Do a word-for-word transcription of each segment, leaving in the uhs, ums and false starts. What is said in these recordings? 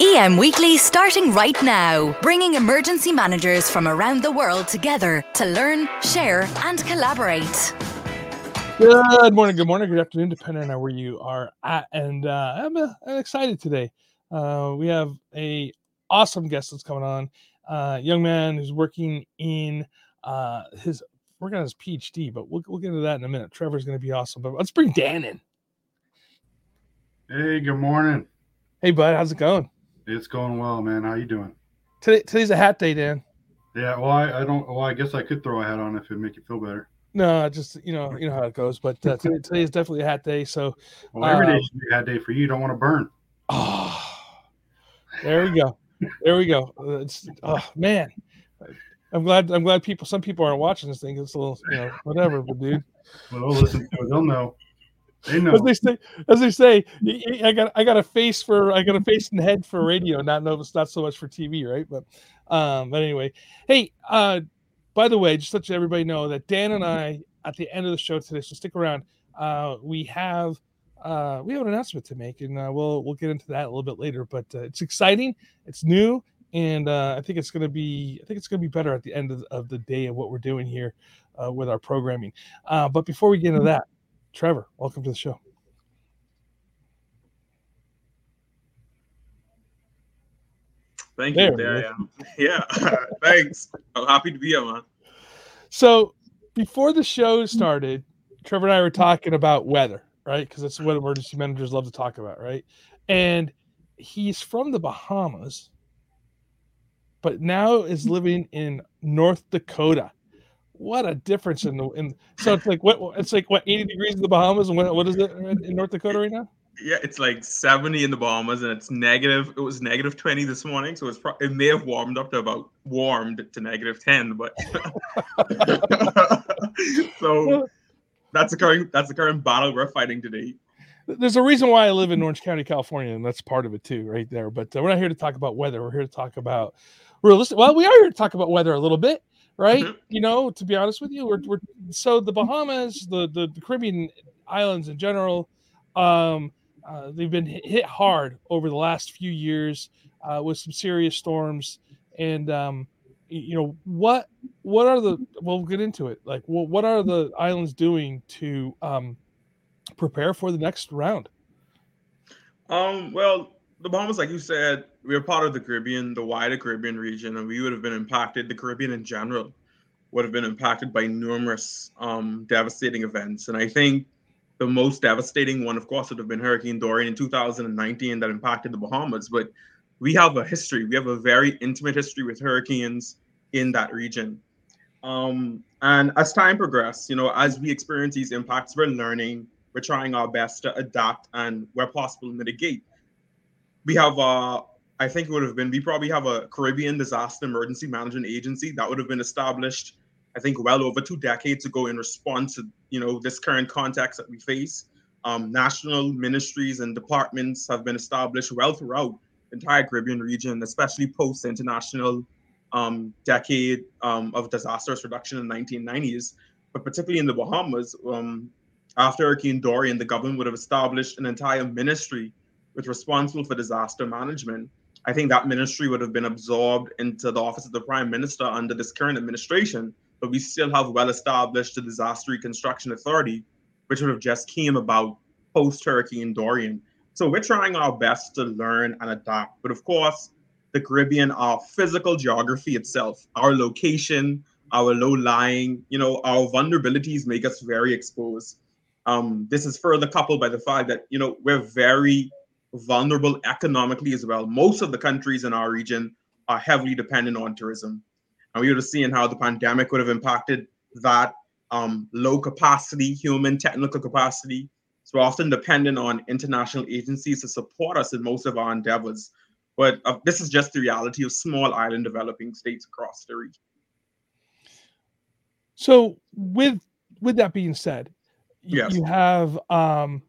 E M Weekly starting right now, bringing emergency managers from around the world together to learn, share, and collaborate. Good morning, good morning, good afternoon, depending on where you are at. And uh, I'm, uh, I'm excited today. Uh, we have a awesome guest that's coming on. Uh, young man who's working in uh, his working on his PhD, but we'll we'll get into that in a minute. Trevor's going to be awesome, but let's bring Dan in. Hey, good morning. Hey, bud, how's it going? It's going well, man. How you doing? Today today's a hat day, Dan. Yeah. Well, I, I don't. Well, I guess I could throw a hat on if it'd make you feel better. No, just, you know, you know how it goes, but uh, today, today is definitely a hat day. So well, every day uh, should be a hat day for you. You don't want to burn. Oh, there we go. There we go. It's, oh man, I'm glad. I'm glad people. Some people aren't watching this thing. It's a little, you know, whatever. But dude, well, listen to it. They'll know. They know. As they say, as they say, I got, I got a face for, I got a face and head for radio. Not, no, it's not so much for T V, right? But, um, but anyway, hey. uh By the way, just to let you everybody know that Dan and I, at the end of the show today, so stick around. Uh, we have uh, we have an announcement to make, and uh, we'll we'll get into that a little bit later. But uh, it's exciting, it's new, and uh, I think it's going to be I think it's going to be better at the end of, of the day of what we're doing here uh, with our programming. Uh, but before we get into that, Trevor, welcome to the show. Thank you, Darian. Yeah, thanks. I'm happy to be here, man. So before the show started, Trevor and I were talking about weather, right? Because that's what emergency managers love to talk about, right? And he's from the Bahamas, but now is living in North Dakota. What a difference in the in so it's like what it's like what eighty degrees in the Bahamas and what what is it in North Dakota right now? Yeah, it's like seventy in the Bahamas, and it's negative. It was negative twenty this morning, so it's pro- it may have warmed up to about warmed to negative ten, but so that's the current that's the current battle we're fighting today. There's a reason why I live in Orange County, California, and that's part of it too, right there. But uh, we're not here to talk about weather. We're here to talk about realistic. Well, we are here to talk about weather a little bit, right? Mm-hmm. You know, to be honest with you, we're we're so the Bahamas, the the, the Caribbean islands in general. Um, Uh, they've been hit hard over the last few years uh, with some serious storms, and um, you know what? What are the? Well, we'll get into it. Like, well, what are the islands doing to um, prepare for the next round? Um, well, the Bahamas, like you said, we are part of the Caribbean, the wider Caribbean region, and we would have been impacted. The Caribbean in general would have been impacted by numerous um, devastating events, and I think. The most devastating one, of course, would have been Hurricane Dorian in two thousand nineteen that impacted the Bahamas. But we have a history. We have a very intimate history with hurricanes in that region. Um, and as time progresses, you know, as we experience these impacts, we're learning, we're trying our best to adapt and where possible mitigate. We have, uh, I think it would have been, we probably have a Caribbean Disaster Emergency Management Agency that would have been established I think well over two decades ago in response to, you know, this current context that we face. Um, national ministries and departments have been established well throughout the entire Caribbean region, especially post-international um, decade um, of disastrous reduction in the nineteen nineties. But particularly in the Bahamas, um, after Hurricane Dorian, the government would have established an entire ministry which was responsible for disaster management. I think that ministry would have been absorbed into the office of the Prime Minister under this current administration. But we still have well-established the Disaster Reconstruction Authority, which would have just came about post-Hurricane Dorian. So we're trying our best to learn and adapt. But of course, the Caribbean, our physical geography itself, our location, our low-lying, you know, our vulnerabilities make us very exposed. Um, this is further coupled by the fact that, you know, we're very vulnerable economically as well. Most of the countries in our region are heavily dependent on tourism. And we would have seen how the pandemic would have impacted that um, low capacity, human technical capacity. So we're often dependent on international agencies to support us in most of our endeavors. But uh, this is just the reality of small island developing states across the region. So with with that being said, yes. you have um,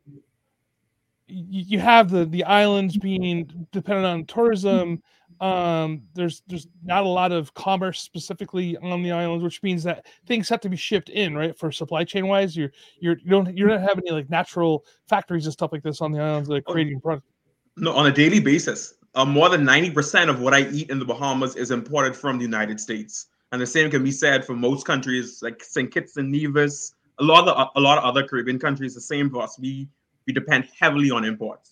you have the, the islands being dependent on tourism. Um, there's there's not a lot of commerce specifically on the islands, which means that things have to be shipped in, right? For supply chain wise, you're you're you don't you don't have any like natural factories and stuff like this on the islands that are creating products. No, on a daily basis, uh, more than ninety percent of what I eat in the Bahamas is imported from the United States, and the same can be said for most countries like Saint Kitts and Nevis, a lot of the, a lot of other Caribbean countries. The same for us, we we depend heavily on imports.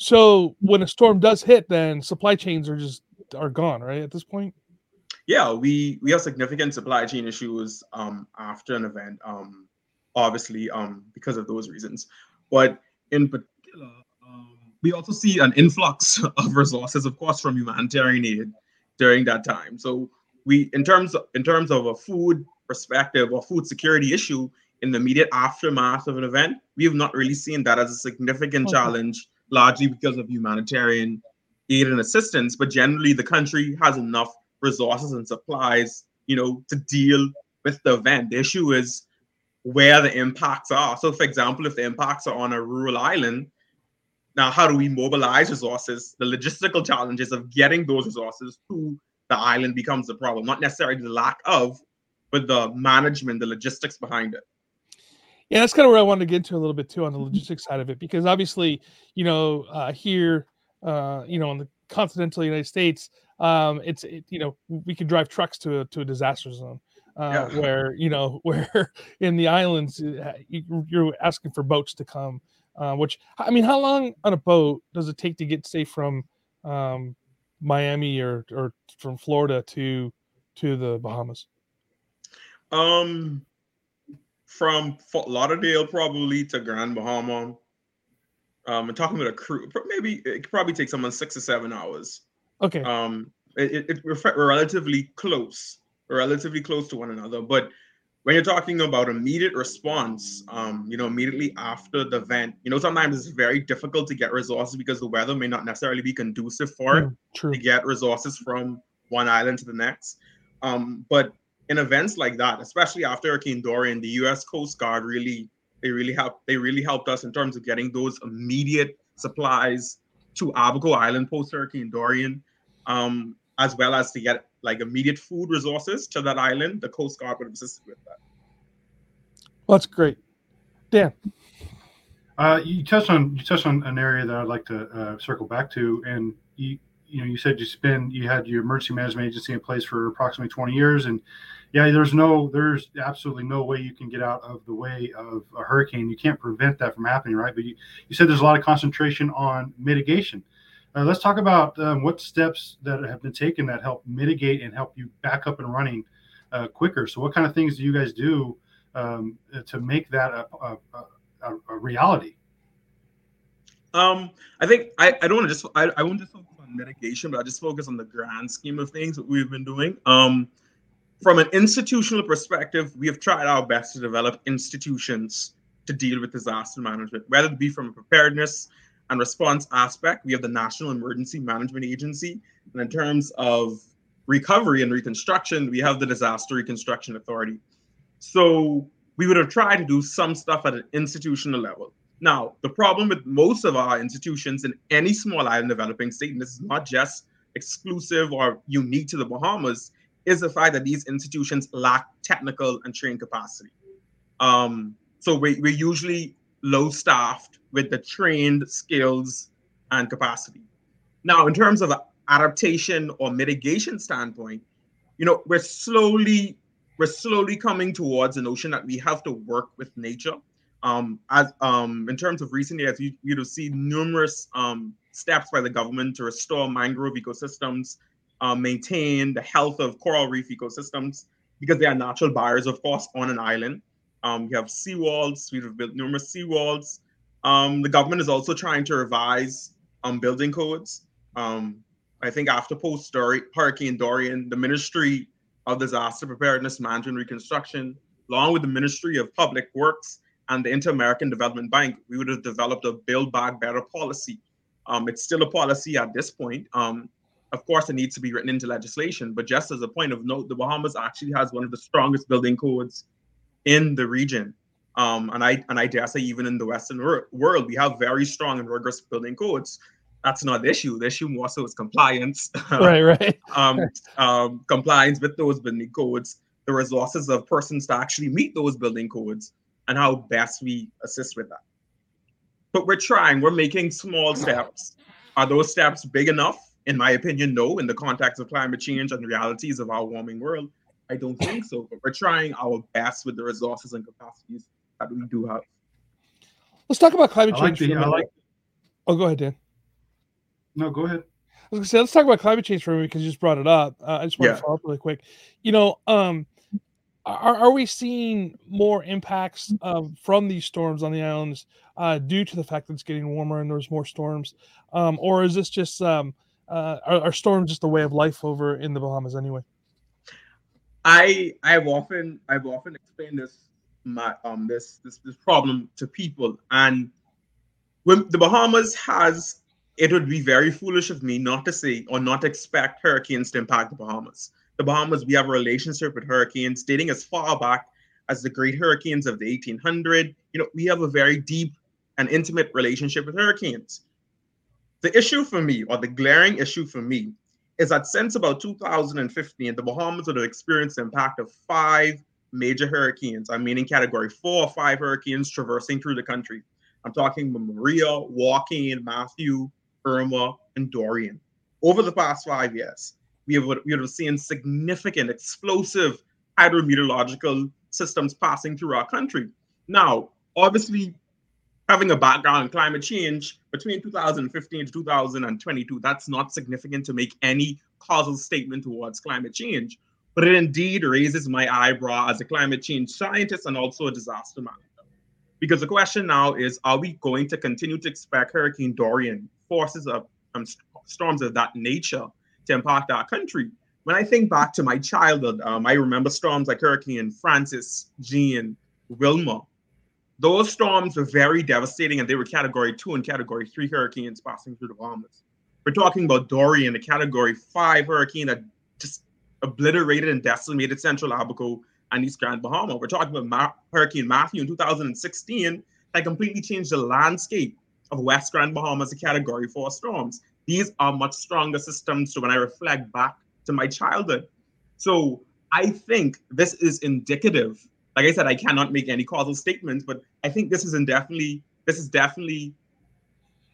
So when a storm does hit, then supply chains are just are gone, right? At this point, yeah, we we have significant supply chain issues um, after an event, um, obviously um, because of those reasons. But in particular, um, we also see an influx of resources, of course, from humanitarian aid during that time. So we, in terms of, in terms of a food perspective or food security issue in the immediate aftermath of an event, we have not really seen that as a significant okay. challenge. Largely because of humanitarian aid and assistance, but generally the country has enough resources and supplies, you know, to deal with the event. The issue is where the impacts are. So, for example, if the impacts are on a rural island, now how do we mobilize resources? The logistical challenges of getting those resources to the island becomes the problem, not necessarily the lack of, but the management, the logistics behind it. Yeah, that's kind of where I wanted to get into a little bit too on the logistics side of it, because obviously, you know, uh, here, uh, you know, in the continental United States, um, it's it, you know, we could drive trucks to a, to a disaster zone, uh, yeah. where you know, where in the islands you're asking for boats to come, uh, which I mean, how long on a boat does it take to get, say, from um, Miami or or from Florida to to the Bahamas? Um. From Fort Lauderdale probably to Grand Bahama, um, and talking with a crew, maybe it could probably take someone six or seven hours. Okay. Um, it, it, it we're relatively close, relatively close to one another. But when you're talking about immediate response, um, you know, immediately after the event, you know, sometimes it's very difficult to get resources because the weather may not necessarily be conducive for mm, it true. to get resources from one island to the next. Um, but in events like that, especially after Hurricane Dorian, the U S Coast Guard really, they really helped, they really helped us in terms of getting those immediate supplies to Abaco Island post Hurricane Dorian, um, as well as to get like immediate food resources to that island. The Coast Guard would have assisted with that. Well, that's great, Dan. Uh, you touched on you touched on an area that I'd like to uh, circle back to, and you you know you said you spend you had your emergency management agency in place for approximately twenty years, and Yeah, there's no, there's absolutely no way you can get out of the way of a hurricane. You can't prevent that from happening, right? But you, you said there's a lot of concentration on mitigation. Uh, let's talk about um, what steps that have been taken that help mitigate and help you back up and running uh, quicker. So what kind of things do you guys do um, to make that a, a, a, a reality? Um, I think I, I don't want to just I, I won't just focus on mitigation, but I just focus on the grand scheme of things that we've been doing. Um, From an institutional perspective, we have tried our best to develop institutions to deal with disaster management, whether it be from a preparedness and response aspect. We have the National Emergency Management Agency. And in terms of recovery and reconstruction, we have the Disaster Reconstruction Authority. So we would have tried to do some stuff at an institutional level. Now, the problem with most of our institutions in any small island developing state, and this is not just exclusive or unique to the Bahamas, is the fact that these institutions lack technical and trained capacity. Um, so we, we're usually low-staffed with the trained skills and capacity. Now, in terms of adaptation or mitigation standpoint, you know, we're slowly we're slowly coming towards the notion that we have to work with nature. Um, as um, in terms of recent years, you, you'd have seen numerous um, steps by the government to restore mangrove ecosystems. Uh, maintain the health of coral reef ecosystems because they are natural barriers, of course, on an island. Um, we have seawalls. We've built numerous seawalls. Um, the government is also trying to revise um, building codes. Um, I think after post Hurricane Dorian, the Ministry of Disaster Preparedness, Management, Reconstruction, along with the Ministry of Public Works and the Inter-American Development Bank, we would have developed a Build Back Better policy. Um, it's still a policy at this point. Um, Of course, it needs to be written into legislation, but just as a point of note, the Bahamas actually has one of the strongest building codes in the region. Um, and I and I dare say even in the Western world, we have very strong and rigorous building codes. That's not the issue. The issue more so is compliance. Right, right. um, um, compliance with those building codes, the resources of persons to actually meet those building codes, and how best we assist with that. But we're trying. We're making small steps. Are those steps big enough? In my opinion, no. In the context of climate change and the realities of our warming world, I don't think so. But we're trying our best with the resources and capacities that we do have. Let's talk about climate change. I like the, I like... Oh, go ahead, Dan. No, go ahead. I was gonna say, let's talk about climate change for a minute because you just brought it up. Uh, I just want yeah. to follow up really quick. You know, um, are are we seeing more impacts uh, from these storms on the islands uh, due to the fact that it's getting warmer and there's more storms, um, or is this just um, uh, are, are storms just a way of life over in the Bahamas anyway? I I've often I've often explained this my um this this this problem to people, and when the Bahamas has. It would be very foolish of me not to say or not expect hurricanes to impact the Bahamas. The Bahamas, we have a relationship with hurricanes dating as far back as the great hurricanes of the eighteen hundreds. You know, we have a very deep and intimate relationship with hurricanes. The issue for me, or the glaring issue for me, is that since about two thousand fifteen, the Bahamas would have experienced the impact of five major hurricanes. I mean, in category four or five hurricanes traversing through the country. I'm talking Maria, Joaquin, Matthew, Irma, and Dorian. Over the past five years, we have, we have seen significant explosive hydrometeorological systems passing through our country. Now, obviously, having a background in climate change, between two thousand fifteen to two thousand twenty-two, that's not significant to make any causal statement towards climate change, but it indeed raises my eyebrow as a climate change scientist and also a disaster manager. Because the question now is, are we going to continue to expect Hurricane Dorian forces of um, storms of that nature to impact our country? When I think back to my childhood, um, I remember storms like Hurricane Francis, Jean, Wilma. Those storms were very devastating, and they were Category two and Category three hurricanes passing through the Bahamas. We're talking about Dorian, a Category five hurricane that just obliterated and decimated Central Abaco and East Grand Bahama. We're talking about Ma- Hurricane Matthew in two thousand sixteen that completely changed the landscape of West Grand Bahamas, a Category four storms. These are much stronger systems. So when I reflect back to my childhood, so I think this is indicative. Like I said, I cannot make any causal statements, but I think this is indefinitely. This is definitely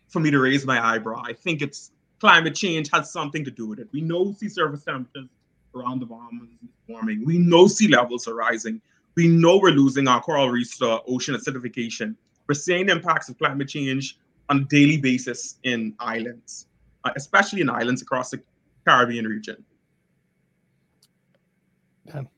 for me to raise my eyebrow. I think it's climate change has something to do with it. We know sea surface temperatures around the Bahamas is warming. We know sea levels are rising. We know we're losing our coral reefs to ocean acidification. We're seeing the impacts of climate change on a daily basis in islands, uh, especially in islands across the Caribbean region. Dan.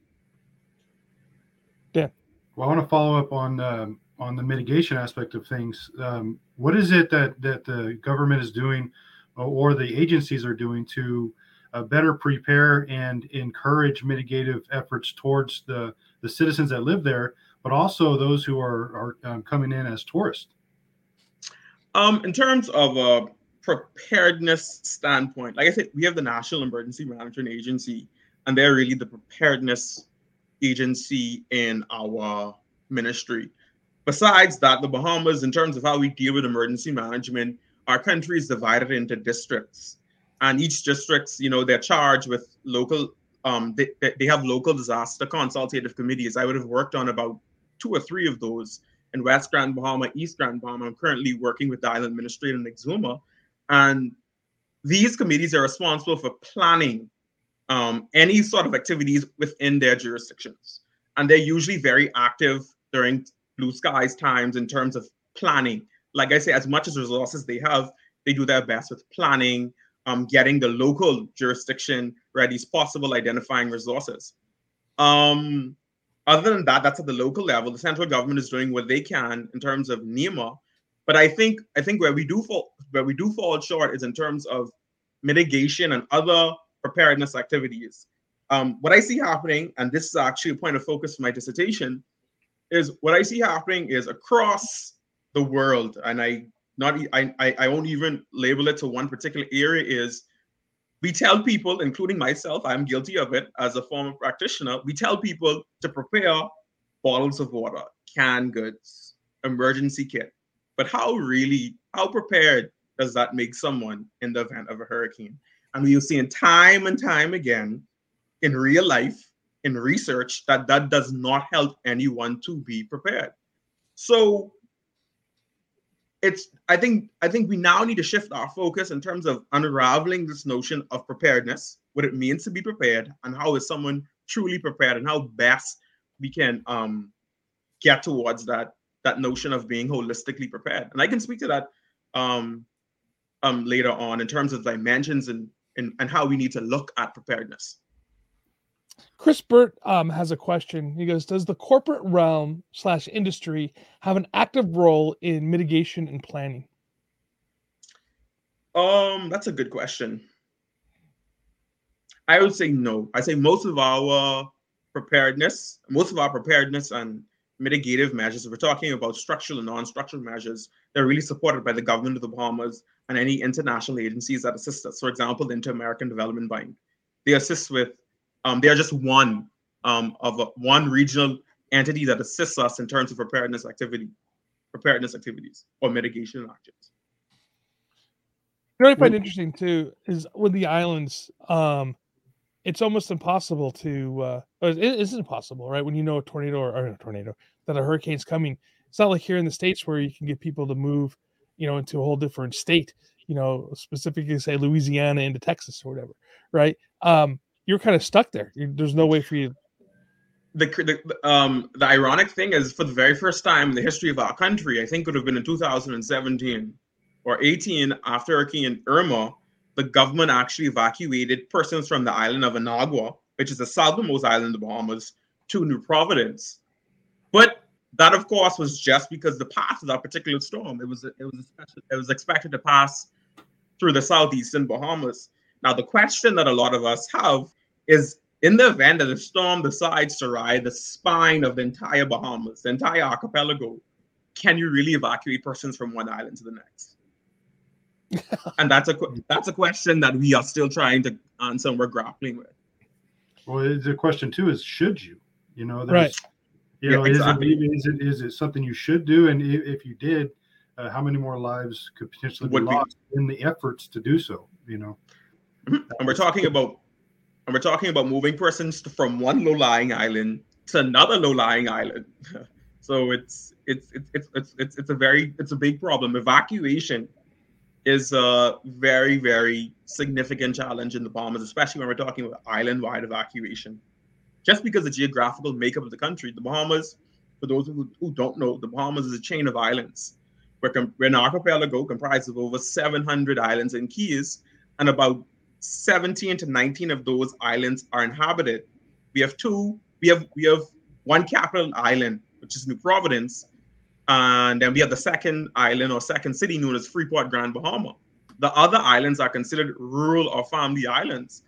Dan. Well, I want to follow up on um, on the mitigation aspect of things. Um, what is it that, that the government is doing or the agencies are doing to uh, better prepare and encourage mitigative efforts towards the, the citizens that live there, but also those who are, are um, coming in as tourists? Um, in terms of a preparedness standpoint, like I said, we have the National Emergency Management Agency, and they're really the preparedness agency in our ministry. Besides that, the Bahamas, in terms of how we deal with emergency management, our country is divided into districts, and each district's, you know, they're charged with local, um, they, they have local disaster consultative committees. I would have worked on about two or three of those. In West Grand Bahama, East Grand Bahama. I'm currently working with the island administrator in Exuma. And these committees are responsible for planning um, any sort of activities within their jurisdictions. And they're usually very active during blue skies times in terms of planning. Like I say, as much as resources they have, they do their best with planning, um, getting the local jurisdiction ready as possible, identifying resources. Um, Other than that, that's at the local level. The central government is doing what they can in terms of NEMA, but I think I think where we do fall where we do fall short is in terms of mitigation and other preparedness activities. Um, what I see happening, and this is actually a point of focus for my dissertation, is what I see happening is across the world, and I not I I won't even label it to one particular area. Is we tell people, including myself, I'm guilty of it as a former practitioner, we tell people to prepare bottles of water, canned goods, emergency kit. But how really, how prepared does that make someone in the event of a hurricane? And we've seen time and time again in real life, in research, that that does not help anyone to be prepared. So it's, I think, I think we now need to shift our focus in terms of unraveling this notion of preparedness, what it means to be prepared, and how is someone truly prepared, and how best we can um, get towards that that notion of being holistically prepared. And I can speak to that um, um, later on in terms of dimensions and, and, and how we need to look at preparedness. Chris Burt um, has a question. He goes, does the corporate realm slash industry have an active role in mitigation and planning? Um, that's a good question. I would say no. I say most of our preparedness, most of our preparedness and mitigative measures, if we're talking about structural and non-structural measures, they're really supported by the government of the Bahamas and any international agencies that assist us. For example, the Inter-American Development Bank. They assist with, um, they are just one um, of a, one regional entity that assists us in terms of preparedness activity, preparedness activities or mitigation actions. You know what I find interesting too is with the islands, um, it's almost impossible to, uh, it is impossible, right? When you know a tornado or, or a tornado, that a hurricane's coming, it's not like here in the States where you can get people to move, you know, into a whole different state, you know, specifically say Louisiana into Texas or whatever, right? Um, you're kind of stuck there. You, there's no way for you. The, the, um, the ironic thing is for the very first time in the history of our country, I think it would have been in two thousand seventeen or eighteen after Hurricane Irma, the government actually evacuated persons from the island of Anagua, which is the southernmost island of the Bahamas, to New Providence. But that, of course, was just because the path of that particular storm. It was it was it was expected to pass through the southeastern Bahamas. Now, the question that a lot of us have is, in the event that the storm decides to ride the spine of the entire Bahamas, the entire archipelago, can you really evacuate persons from one island to the next? And that's a that's a question that we are still trying to answer and we're grappling with. Well, the question too is, should you? You know, right. You know, yeah, exactly. is, it, is it something you should do? And if you did, uh, how many more lives could potentially Would be lost be. in the efforts to do so? You know, and we're talking about and we're talking about moving persons from one low-lying island to another low-lying island. So it's it's it's it's it's it's a very it's a big problem. Evacuation is a very, very significant challenge in the Bahamas, especially when we're talking about island-wide evacuation. Just because of the geographical makeup of the country, the Bahamas, for those who, who don't know, the Bahamas is a chain of islands. We're, com- we're an archipelago comprised of over seven hundred islands and keys, and about seventeen to nineteen of those islands are inhabited. We have two, we have we have one capital island, which is New Providence, and then we have the second island or second city known as Freeport, Grand Bahama. The other islands are considered rural or family islands.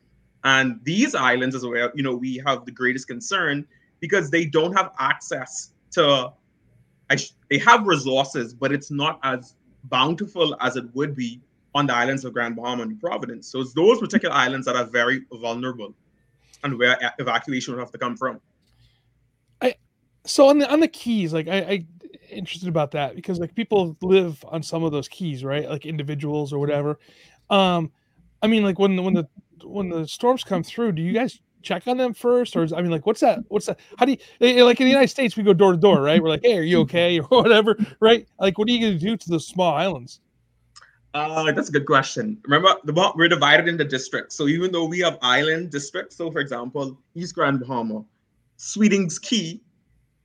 And these islands is where, you know, we have the greatest concern because they don't have access to, they have resources, but it's not as bountiful as it would be on the islands of Grand Bahama and Providence. So it's those particular islands that are very vulnerable and where evacuation would have to come from. I So on the on the keys, like I, I interested about that because like people live on some of those keys, right? Like individuals or whatever. Um, I mean, like when when the when the storms come through, do you guys check on them first, or is, I mean, like what's that? What's that? How do you like in the United States? We go door to door, right? We're like, hey, are you okay or whatever, right? Like, what are you going to do to those small islands? Uh, that's a good question. Remember, the, we're divided into districts. So even though we have island districts, so for example, East Grand Bahama, Sweetings Key,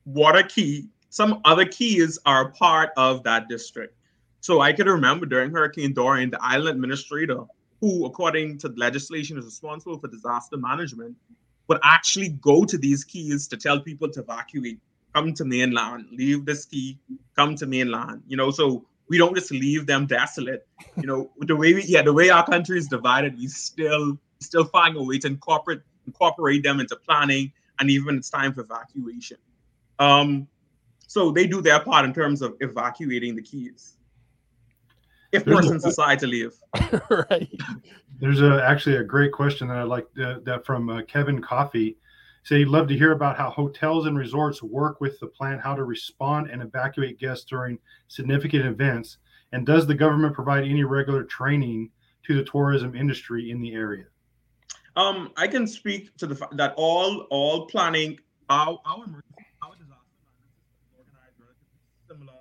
Water Key. Some other keys are part of that district. So I can remember during Hurricane Dorian, the island administrator, who according to legislation is responsible for disaster management, would actually go to these keys to tell people to evacuate, come to mainland, leave this key, come to mainland. You know, so we don't just leave them desolate. You know, the way we, yeah, the way our country is divided, we still still find a way to incorporate incorporate them into planning, and even when it's time for evacuation. Um, So they do their part in terms of evacuating the keys, if persons decide to leave. Right. There's a, actually a great question that I like uh, that from uh, Kevin Coffey, So he'd love to hear about how hotels and resorts work with the plan, how to respond and evacuate guests during significant events, and does the government provide any regular training to the tourism industry in the area? Um, I can speak to the fact that all all planning, our our, our disaster management is organized relatively similar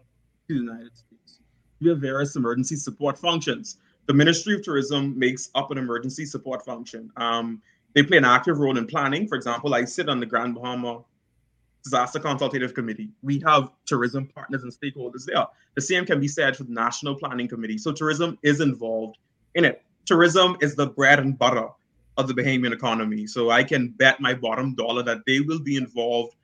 to the United States. We have various emergency support functions. The Ministry of Tourism makes up an emergency support function. Um, they play an active role in planning. For example, I sit on the Grand Bahama Disaster Consultative Committee. We have tourism partners and stakeholders there. The same can be said for the National Planning Committee. So tourism is involved in it. Tourism is the bread and butter of the Bahamian economy. So I can bet my bottom dollar that they will be involved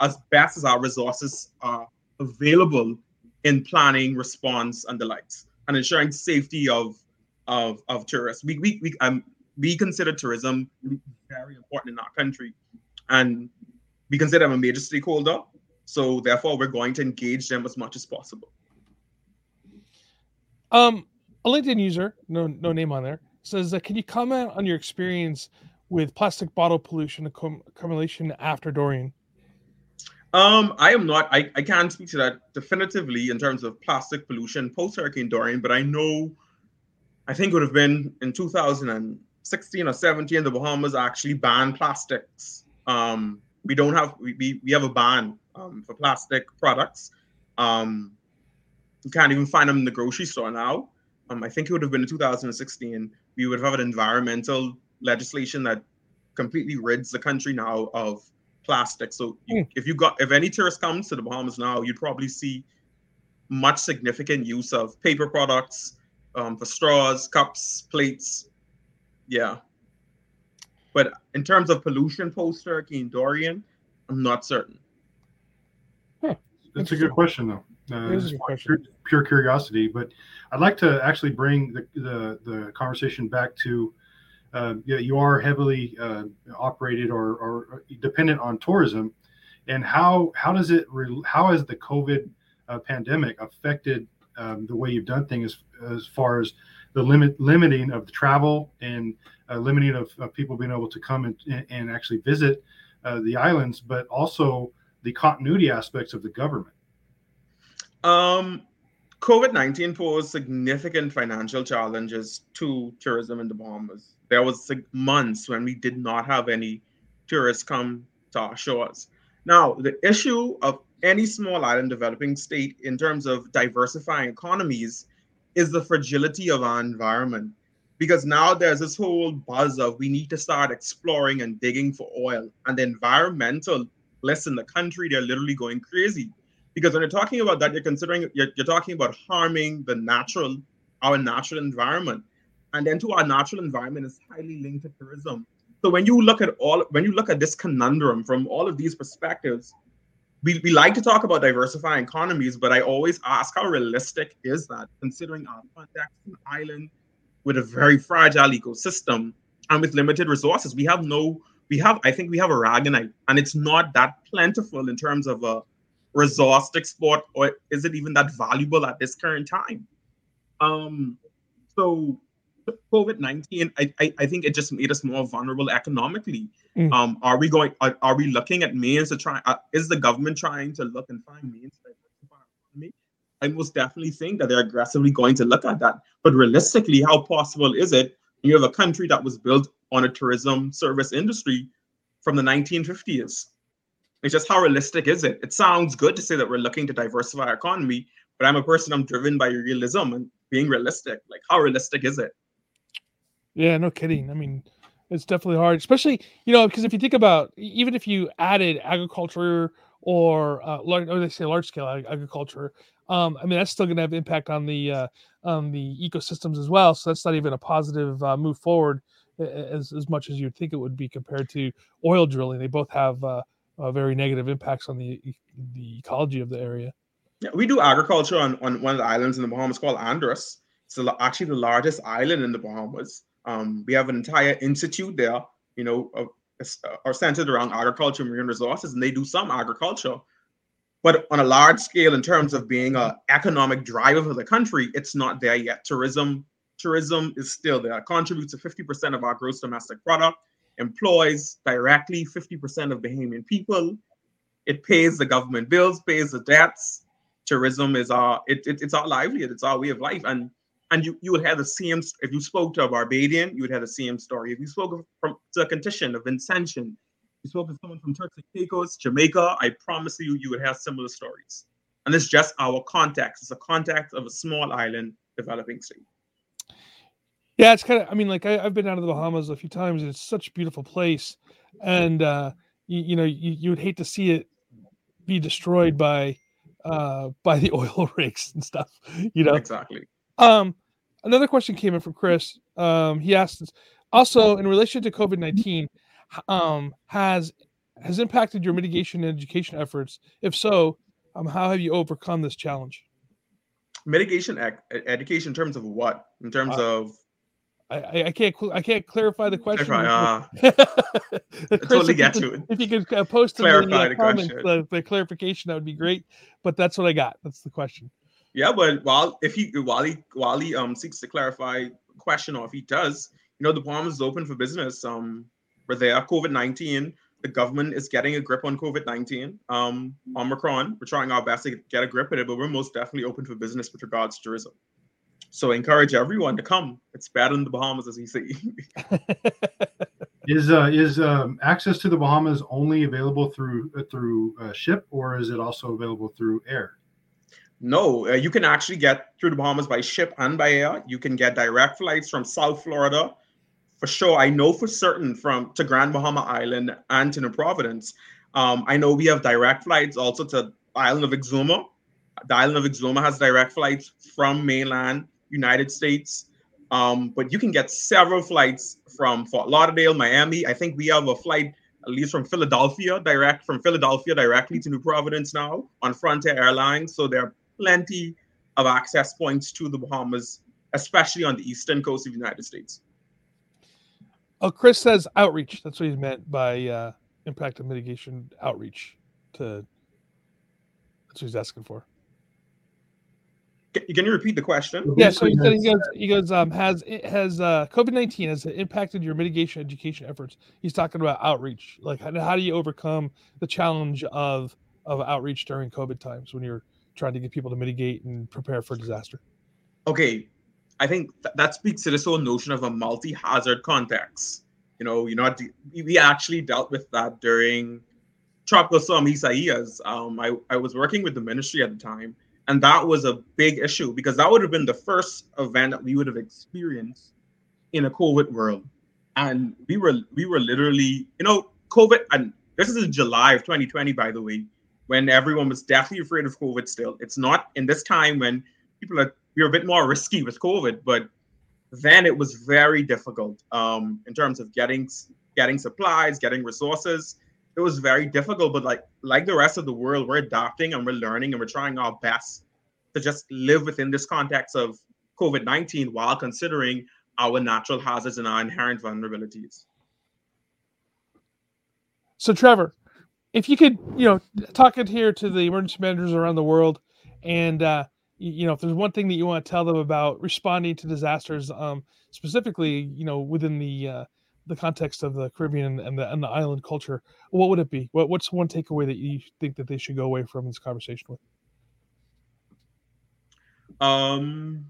as best as our resources are available in planning, response, and the likes, and ensuring safety of of, of tourists. We we we um we consider tourism very important in our country, and we consider them a major stakeholder. So therefore, we're going to engage them as much as possible. Um, a LinkedIn user, no no name on there, says that, can you comment on your experience with plastic bottle pollution accumulation after Dorian? Um, I am not, I, I can't speak to that definitively in terms of plastic pollution post Hurricane Dorian, but I know, I think it would have been in two thousand sixteen or seventeen, the Bahamas actually banned plastics. Um, we don't have, we, we, we have a ban um, for plastic products. Um, you can't even find them in the grocery store now. Um, I think it would have been in two thousand sixteen. We would have had environmental legislation that completely rids the country now of plastic. So you, mm. if you got, if any tourist comes to the Bahamas now, you'd probably see much significant use of paper products, um, for straws, cups, plates. Yeah. But in terms of pollution post Hurricane Dorian, I'm not certain. Huh. That's a good question, though. Uh, this is pure, pure curiosity, but I'd like to actually bring the the, the conversation back to uh, you know, you are heavily uh, operated or, or dependent on tourism, and how how does it how has the COVID uh, pandemic affected um, the way you've done things as, as far as the limit limiting of the travel and uh, limiting of, of people being able to come and and actually visit uh, the islands, but also the continuity aspects of the government. Um, COVID nineteen posed significant financial challenges to tourism in the Bahamas. There was months when we did not have any tourists come to our shores. Now, the issue of any small island developing state in terms of diversifying economies is the fragility of our environment, because now there's this whole buzz of we need to start exploring and digging for oil, and the environmentalists in the country, they're literally going crazy. Because when you're talking about that, you're considering you're, you're talking about harming the natural, our natural environment, and then to our natural environment is highly linked to tourism. So when you look at all, when you look at this conundrum from all of these perspectives, we, we like to talk about diversifying economies, but I always ask, how realistic is that? Considering our context, an island with a very fragile ecosystem and with limited resources, we have no, we have, I think we have aragonite, and it's not that plentiful in terms of a resource export, or is it even that valuable at this current time? Um, so COVID nineteen, I, I, I think it just made us more vulnerable economically. Mm. Um, are we going, are, are we looking at means to try, uh, is the government trying to look and find means to diversify our economy? I most definitely think that they're aggressively going to look at that. But realistically, how possible is it? You have a country that was built on a tourism service industry from the nineteen fifties. It's just, how realistic is it? It sounds good to say that we're looking to diversify our economy, but I'm a person, I'm driven by realism and being realistic. Like, how realistic is it? Yeah, no kidding. I mean, it's definitely hard, especially, you know, because if you think about, even if you added agriculture or, uh, large, or they say large scale ag- agriculture, um, I mean, that's still going to have impact on the, uh, on the ecosystems as well. So that's not even a positive uh, move forward as, as much as you'd think it would be compared to oil drilling. They both have, uh, Uh, very negative impacts on the the ecology of the area. Yeah, we do agriculture on, on one of the islands in the Bahamas called Andros. It's the, actually the largest island in the Bahamas. Um, we have an entire institute there, you know, uh, are centered around agriculture and marine resources, and they do some agriculture. But on a large scale, in terms of being an economic driver for the country, it's not there yet. Tourism, tourism is still there. It contributes to fifty percent of our gross domestic product. employs directly fifty percent of Bahamian people. It pays the government bills, pays the debts. Tourism is our, it, it, it's our livelihood. It's our way of life. And and you, you would have the same, if you spoke to a Barbadian, you would have the same story. If you spoke from, to a Contitian, a Vincentian, you spoke to someone from Turks and Caicos, Jamaica, I promise you, you would have similar stories. And it's just our context. It's a context of a small island developing state. Yeah, it's kind of, I mean, like I, I've been out of the Bahamas a few times, and it's such a beautiful place. And, uh, you, you know, you, you would hate to see it be destroyed by uh, by the oil rigs and stuff, you know? Exactly. Um, another question came in from Chris. Um, he asked, also, in relation to COVID nineteen, um, has has impacted your mitigation and education efforts? If so, um, how have you overcome this challenge? Mitigation ac- education in terms of what? In terms uh, of... I, I can't I can't clarify the question. Uh, I totally get you. If you could uh, post clarify the, the comments, the, the clarification, that would be great. But that's what I got. That's the question. Yeah, but while if he while he while he um seeks to clarify the question, or if he does, you know, the Bahamas is open for business. Um, we're there. COVID nineteen. The government is getting a grip on COVID nineteen. Um, Omicron. We're trying our best to get a grip on it, but we're most definitely open for business with regards to tourism. So encourage everyone to come. It's bad in the Bahamas, as you see. Is uh, is um, access to the Bahamas only available through uh, through uh, ship, or is it also available through air? No, uh, you can actually get through the Bahamas by ship and by air. You can get direct flights from South Florida, for sure. I know for certain from to Grand Bahama Island and to New Providence. Um, I know we have direct flights also to Island of Exuma. The Island of Exuma has direct flights from mainland United States, um, but you can get several flights from Fort Lauderdale, Miami. I think we have a flight at least from Philadelphia, direct from Philadelphia directly to New Providence now on Frontier Airlines. So there are plenty of access points to the Bahamas, especially on the eastern coast of the United States. Oh, Chris says outreach. That's what he meant by uh, impact and mitigation outreach. To that's what he's asking for. Can you repeat the question? Yeah, so he said he goes, he goes um, has has uh, COVID nineteen has impacted your mitigation education efforts? He's talking about outreach. Like, how, how do you overcome the challenge of of outreach during COVID times when you're trying to get people to mitigate and prepare for disaster? Okay, I think th- that speaks to this whole notion of a multi-hazard context. You know, you know, we actually dealt with that during Tropical Storm Isaias. Um, I, I was working with the ministry at the time. And that was a big issue because that would have been the first event that we would have experienced in a COVID world. And we were we were literally, you know, COVID, and this is in July of twenty twenty, by the way, when everyone was deathly afraid of COVID still. It's not in this time when people are, we're a bit more risky with COVID, but then it was very difficult um, in terms of getting getting supplies, getting resources. It was very difficult, but like like the rest of the world, we're adapting and we're learning and we're trying our best to just live within this context of COVID nineteen while considering our natural hazards and our inherent vulnerabilities. So, Trevor, if you could, you know, talk it here to the emergency managers around the world, and uh, you know, if there's one thing that you want to tell them about responding to disasters, um, specifically, you know, within the uh, the context of the Caribbean and the, and the island culture, what would it be? What, what's one takeaway that you think that they should go away from this conversation with? Um,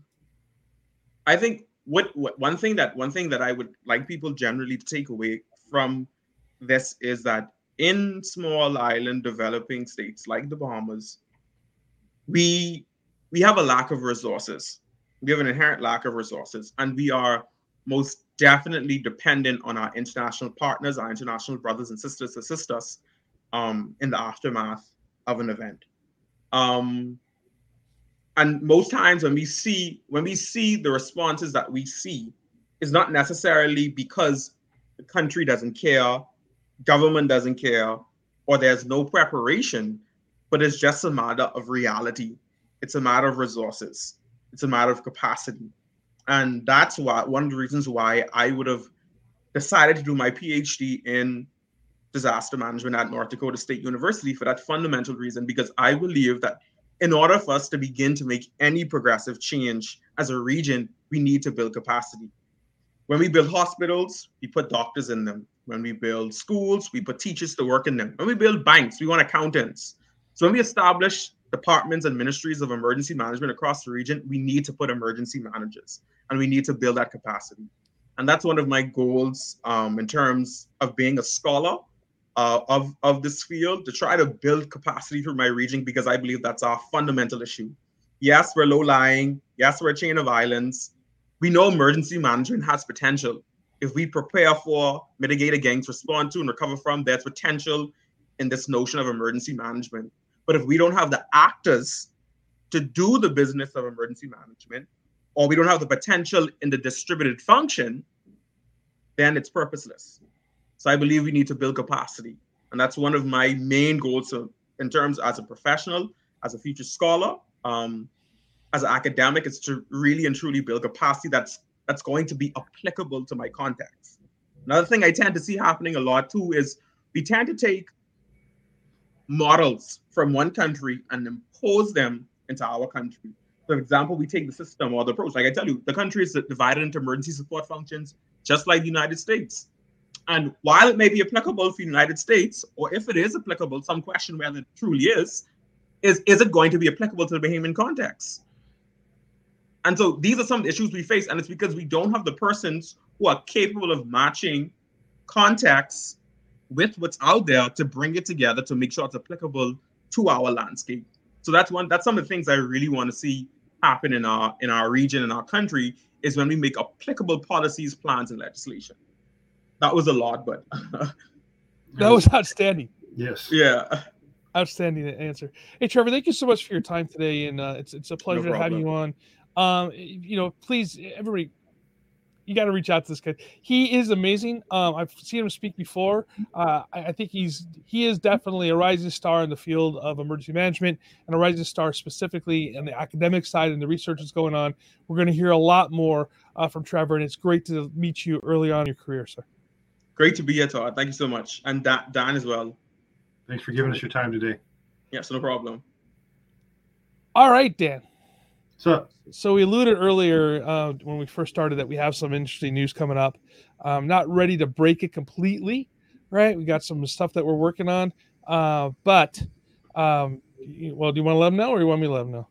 I think what, what one thing that one thing that I would like people generally to take away from this is that in small island developing states like the Bahamas, we we have a lack of resources. We have an inherent lack of resources, and we are most definitely dependent on our international partners, our international brothers and sisters to assist us um, in the aftermath of an event. Um, and most times when we see when we see the responses that we see, it's not necessarily because the country doesn't care, government doesn't care, or there's no preparation, but it's just a matter of reality. It's a matter of resources. It's a matter of capacity. And that's why one of the reasons why I would have decided to do my PhD in disaster management at North Dakota State University for that fundamental reason, because I believe that in order for us to begin to make any progressive change as a region, we need to build capacity. When we build hospitals, we put doctors in them. When we build schools, we put teachers to work in them. When we build banks, we want accountants. So when we establish departments and ministries of emergency management across the region, we need to put emergency managers, and we need to build that capacity. And that's one of my goals um, in terms of being a scholar uh, of, of this field, to try to build capacity for my region, because I believe that's our fundamental issue. Yes, we're low-lying. Yes, we're a chain of islands. We know emergency management has potential. If we prepare for, mitigate against, respond to, and recover from, there's potential in this notion of emergency management. But if we don't have the actors to do the business of emergency management, or we don't have the potential in the distributed function, then it's purposeless. So I believe we need to build capacity. And that's one of my main goals of, in terms as a professional, as a future scholar, um, as an academic, is to really and truly build capacity that's that's going to be applicable to my context. Another thing I tend to see happening a lot too is we tend to take models from one country and impose them into our country. For example, we take the system or the approach. Like I tell you, the country is divided into emergency support functions, just like the United States. And while it may be applicable for the United States, or if it is applicable, some question whether it truly is, is, is it going to be applicable to the Bahamian context? And so these are some of the issues we face, and it's because we don't have the persons who are capable of matching contexts with what's out there to bring it together to make sure it's applicable to our landscape. So that's one. That's some of the things I really want to see happen in our in our region, in our country, is when we make applicable policies, plans, and legislation. That was a lot, but that was outstanding. Yes. Yeah. Outstanding answer. Hey, Trevor, thank you so much for your time today, and uh, it's it's a pleasure no to have you on. Um, you know, please, everybody, you got to reach out to this kid. He is amazing. Um, I've seen him speak before. Uh, I, I think he's he is definitely a rising star in the field of emergency management, and a rising star specifically in the academic side and the research that's going on. We're going to hear a lot more uh, from Trevor, and it's great to meet you early on in your career, sir. Great to be here, Todd. Thank you so much, and da- Dan as well. Thanks for giving us your time today. Yes, no problem. All right, Dan. So, so we alluded earlier uh, when we first started that we have some interesting news coming up. I'm not ready to break it completely, right? We got some stuff that we're working on. Uh, but, um, well, do you want to let them know, or do you want me to let them know?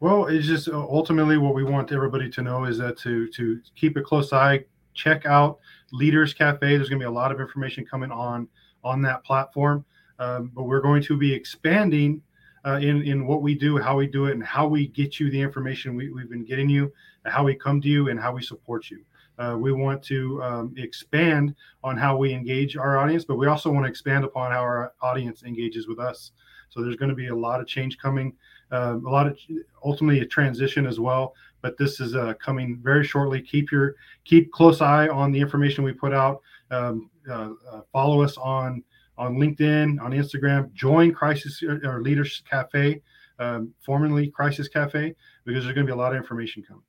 Well, it's just uh, ultimately what we want everybody to know is that to, to keep a close eye, check out Leaders Cafe. There's going to be a lot of information coming on on that platform. Um, but we're going to be expanding Uh, in, in what we do, how we do it, and how we get you the information we, we've been getting you, how we come to you, and how we support you. Uh, we want to um, expand on how we engage our audience, but we also want to expand upon how our audience engages with us. So there's going to be a lot of change coming, uh, a lot of ultimately a transition as well. But this is uh, coming very shortly. Keep your keep close eye on the information we put out. Um, uh, uh, follow us on. on LinkedIn, on Instagram. Join Crisis or Leaders Cafe, um, formerly Crisis Cafe, because there's going to be a lot of information coming.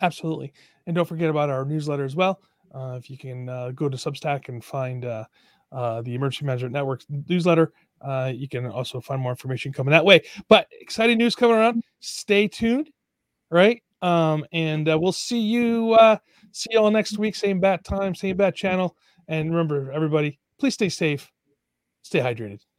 Absolutely. And don't forget about our newsletter as well. Uh, if you can uh, go to Substack and find uh, uh, the Emergency Management Network newsletter, uh, you can also find more information coming that way. But exciting news coming around. Stay tuned, right? Um, and uh, we'll see you, uh, see you all next week. Same bat time, same bat channel. And remember, everybody, please stay safe. Stay hydrated.